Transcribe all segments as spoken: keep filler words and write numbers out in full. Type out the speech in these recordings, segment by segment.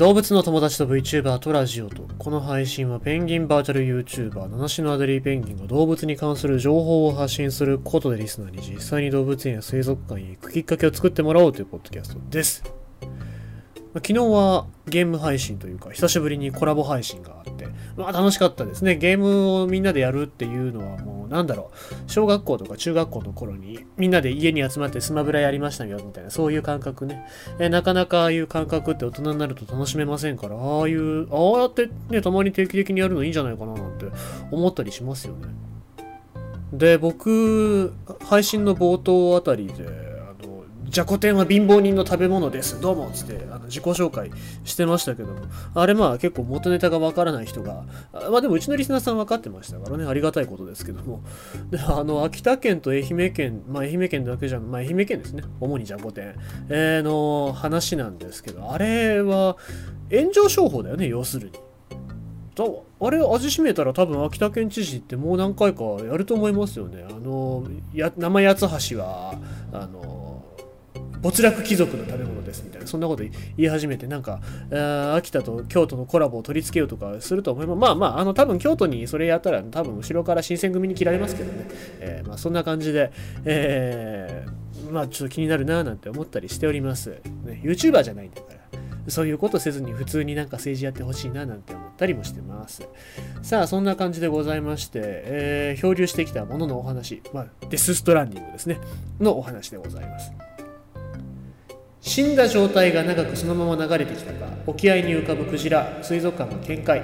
動物の友達と VTuber とラジオと、この配信はペンギンバーチャル YouTuber ナナシのアデリーペンギンが動物に関する情報を発信することでリスナーに実際に動物園や水族館へ行くきっかけを作ってもらおうというポッドキャストです。昨日はゲーム配信というか久しぶりにコラボ配信があって、まあ楽しかったですね。ゲームをみんなでやるっていうのはもうなんだろう、小学校とか中学校の頃にみんなで家に集まってスマブラやりましたよみたいな、そういう感覚ね。えなかなかああいう感覚って大人になると楽しめませんから、ああいうああやってねたまに定期的にやるのいいんじゃないかななんて思ったりしますよね。で、僕配信の冒頭あたりで。じゃこ天は貧乏人の食べ物ですどうもつってあの自己紹介してましたけども、あれまあ結構元ネタがわからない人が、まあでもうちのリスナーさん分かってましたからね、ありがたいことですけども、であの秋田県と愛媛県、まあ愛媛県だけじゃん、まあ愛媛県ですね、主にじゃこ天、えー、の話なんですけど、あれは炎上商法だよね、要するに。あれ味しめたら多分秋田県知事ってもう何回かやると思いますよね。あのや生八つ橋はあの没落貴族の食べ物ですみたいな、そんなこと言い始めて、なんか秋田と京都のコラボを取り付けようとかすると思います。まあまああの多分京都にそれやったら多分後ろから新選組に切られますけどね、えー、まあそんな感じで、えー、まあちょっと気になるなーなんて思ったりしております、ね、YouTuber じゃないんだからそういうことせずに普通になんか政治やってほしいななんて思ったりもしてます。さあそんな感じでございまして、えー、漂流してきたもののお話、まあ、デスストランディングですねのお話でございます。死んだ状態が長くそのまま流れてきたか、沖合に浮かぶクジラ、水族館が見解。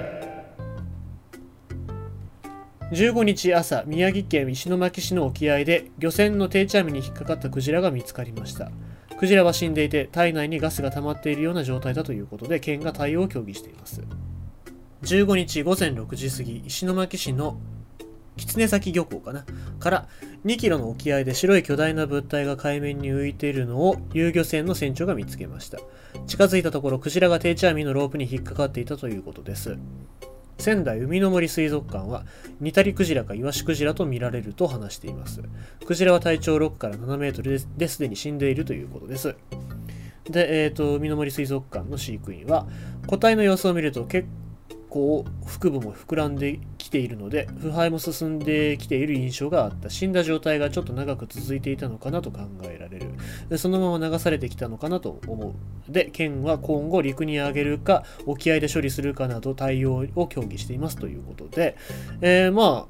じゅうごにち朝、宮城県石巻市の沖合で漁船の定置網に引っかかったクジラが見つかりました。クジラは死んでいて体内にガスが溜まっているような状態だということで、県が対応を協議しています。じゅうごにち午前ろくじ過ぎ、石巻市の狐崎漁港かなからにキロの沖合で白い巨大な物体が海面に浮いているのを遊漁船の船長が見つけました。近づいたところ、クジラが定置網のロープに引っかかっていたということです。仙台海の森水族館はニタリクジラかイワシクジラと見られると話しています。クジラは体長ろくからななメートルで、すでに死んでいるということです。で、えーと、海の森水族館の飼育員は個体の様子を見ると結構こう腹部も膨らんできているので、腐敗も進んできている印象があった。死んだ状態がちょっと長く続いていたのかなと考えられる。でそのまま流されてきたのかなと思う。で県は今後陸に上げるか沖合で処理するかなど対応を協議していますということで、えー、まあ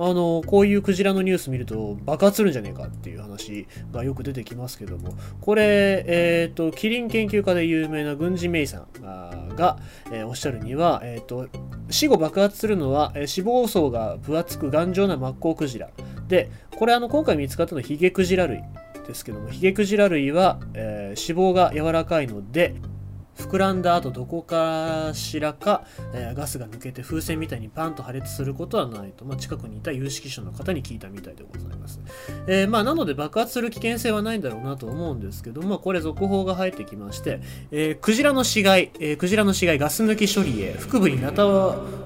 あのこういうクジラのニュース見ると爆発するんじゃねえかっていう話がよく出てきますけども、これえっとキリン研究家で有名な郡司芽衣さんがが、えー、おっしゃるには、えーと、死後爆発するのは、えー、脂肪層が分厚く頑丈なマッコウクジラで、これあの今回見つかったのはヒゲクジラ類ですけども、ヒゲクジラ類は、えー、脂肪が柔らかいので膨らんだ後どこかしらか、えー、ガスが抜けて風船みたいにパンと破裂することはないと、まあ、近くにいた有識者の方に聞いたみたいでございます、えーまあ、なので爆発する危険性はないんだろうなと思うんですけど、まあ、これ続報が入ってきまして、えー、クジラの死骸、えー、クジラの死骸ガス抜き処理へ、腹部にナタ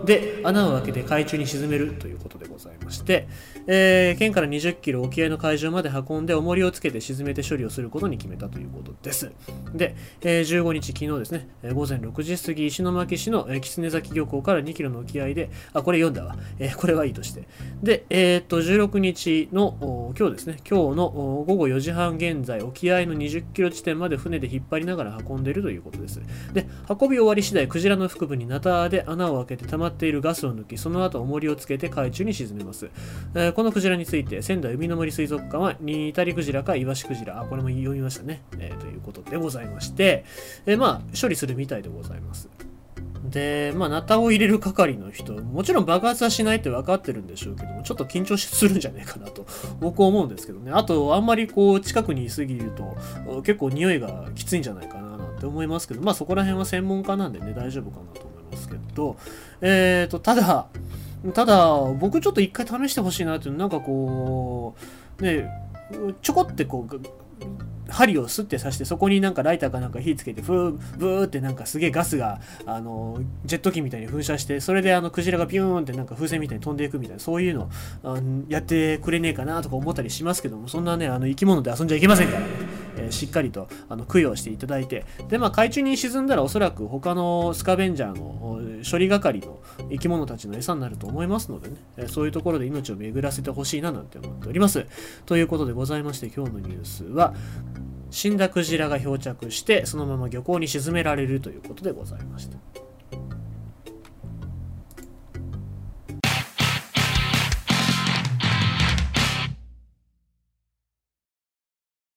で穴を開けて海中に沈めるということでございまして、えー、県からにじゅっキロ沖合の海上まで運んで重りをつけて沈めて処理をすることに決めたということです。で、えー、じゅうごにち昨日ですね、えー、午前ろくじ過ぎ、石巻市の、えー、狐崎漁港からにキロの沖合で、あ、これ読んだわ、えー、これはいいとして、で、えー、っとじゅうろくにちの今日ですね、今日の午後よじはん現在、沖合のにじゅっキロ地点まで船で引っ張りながら運んでいるということです。で、運び終わり次第クジラの腹部にナタで穴を開けて溜まっているガスを抜き、その後重りをつけて海中に沈めます、えー、このクジラについて仙台海の森水族館はニタリクジラかイワシクジラ、あ、これも読みましたね、えー、ということでございまして、えー、まあ処理するみたいでございます。で、まあ、ナタを入れる係の人、もちろん爆発はしないって分かってるんでしょうけども、ちょっと緊張するんじゃないかなと僕は思うんですけどね。あと、あんまりこう近くにいすぎると結構匂いがきついんじゃないかななんて思いますけど、まあそこら辺は専門家なんでね、大丈夫かなと思いますけど、えーと、ただ、ただ僕ちょっと一回試してほしいなっていう、なんかこう、ね、ちょこってこう、針をスッて刺して、そこになんかライターかなんか火つけてフーブーってなんかすげえガスがあのジェット機みたいに噴射して、それであのクジラがピューンってなんか風船みたいに飛んでいくみたいな、そういうのやってくれねえかなとか思ったりしますけども、そんなねあの生き物で遊んじゃいけませんからね。えー、しっかりとあの供養していただいて、で、まあ、海中に沈んだらおそらく他のスカベンジャーの処理係の生き物たちの餌になると思いますのでね、えー、そういうところで命を巡らせてほしいななんて思っております。ということでございまして、今日のニュースは、死んだクジラが漂着して、そのまま漁港に沈められるということでございました。